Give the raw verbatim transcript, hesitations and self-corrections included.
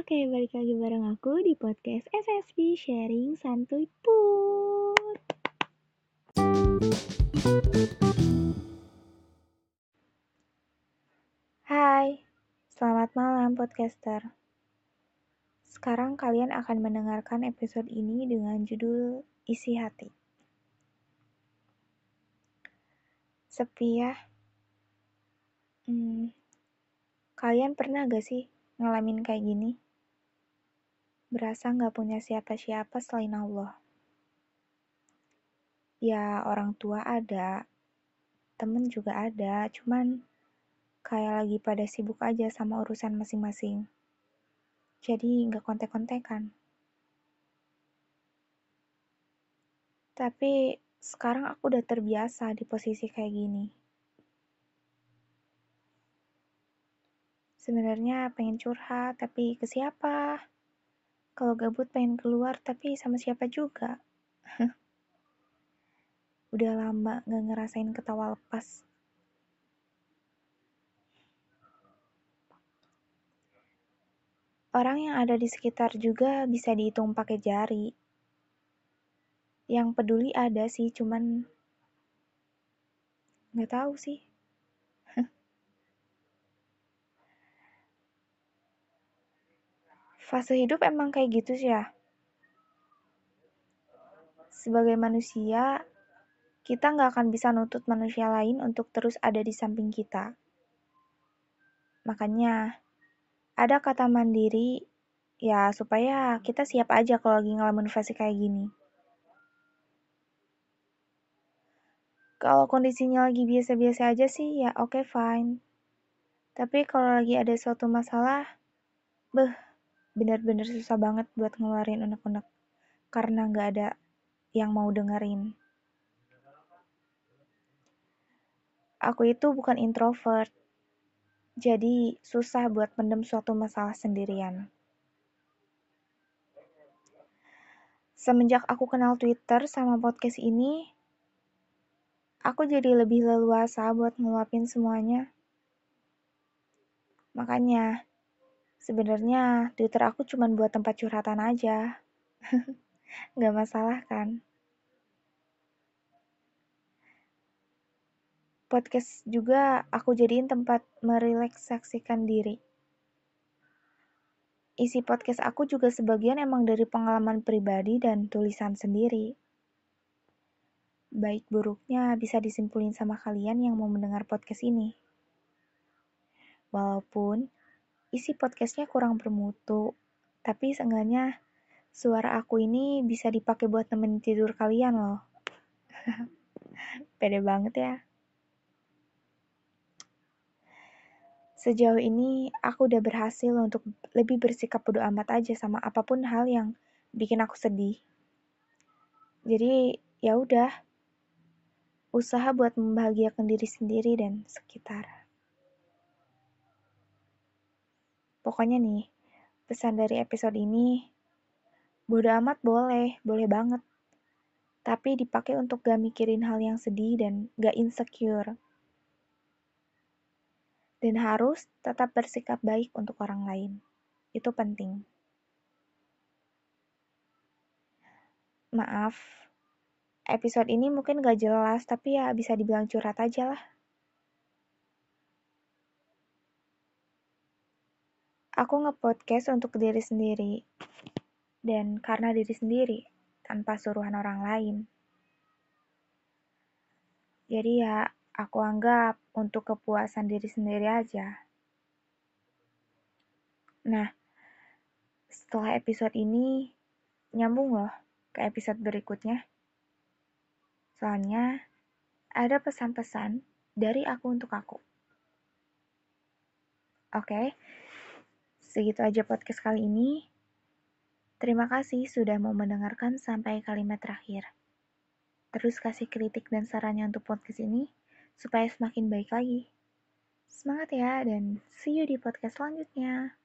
Oke, balik lagi bareng aku di podcast S S B Sharing Santuy Pun. Hai, selamat malam podcaster. Sekarang kalian akan mendengarkan episode ini dengan judul Isi Hati. Sepi ya. Hmm, kalian pernah gak sih ngalamin kayak gini? Berasa gak punya siapa-siapa selain Allah. Ya, orang tua ada, temen juga ada, cuman kayak lagi pada sibuk aja sama urusan masing-masing. Jadi gak kontek-kontekan. Tapi sekarang aku udah terbiasa di posisi kayak gini. Sebenarnya pengen curhat, tapi ke siapa? Kalau gabut pengen keluar, tapi sama siapa juga? Udah lama gak ngerasain ketawa lepas. Orang yang ada di sekitar juga bisa dihitung pakai jari. Yang peduli ada sih, cuman gak tahu sih. Fase hidup emang kayak gitu sih ya. Sebagai manusia, kita nggak akan bisa nuntut manusia lain untuk terus ada di samping kita. Makanya, ada kata mandiri, ya supaya kita siap aja kalau lagi ngalamin fase kayak gini. Kalau kondisinya lagi biasa-biasa aja sih, ya oke, fine. Tapi kalau lagi ada suatu masalah, beh, bener-bener susah banget buat ngeluarin unek-unek karena nggak ada yang mau dengerin. Aku itu bukan introvert, jadi susah buat mendem suatu masalah sendirian. Semenjak aku kenal Twitter sama podcast ini, aku jadi lebih leluasa buat ngeluapin semuanya. Makanya sebenarnya Twitter aku cuma buat tempat curhatan aja. Gak masalah kan? Podcast juga aku jadiin tempat merelaksasikan diri. Isi podcast aku juga sebagian emang dari pengalaman pribadi dan tulisan sendiri. Baik buruknya bisa disimpulin sama kalian yang mau mendengar podcast ini. Walaupun isi podcastnya kurang bermutu, tapi seenggaknya suara aku ini bisa dipakai buat nemenin tidur kalian loh. Pede banget ya. Sejauh ini aku udah berhasil untuk lebih bersikap bodo amat aja sama apapun hal yang bikin aku sedih. Jadi ya udah, usaha buat membahagiakan diri sendiri dan sekitar. Pokoknya nih, pesan dari episode ini, bodo amat boleh, boleh banget. Tapi dipakai untuk gak mikirin hal yang sedih dan gak insecure. Dan harus tetap bersikap baik untuk orang lain. Itu penting. Maaf, episode ini mungkin gak jelas, tapi ya bisa dibilang curhat aja lah. Aku nge-podcast untuk diri sendiri, dan karena diri sendiri, tanpa suruhan orang lain. Jadi ya, aku anggap untuk kepuasan diri sendiri aja. Nah, setelah episode ini, nyambung loh ke episode berikutnya. Soalnya, ada pesan-pesan dari aku untuk aku. Oke? Segitu aja podcast kali ini. Terima kasih sudah mau mendengarkan sampai kalimat terakhir. Terus kasih kritik dan sarannya untuk podcast ini, supaya semakin baik lagi. Semangat ya, dan see you di podcast selanjutnya.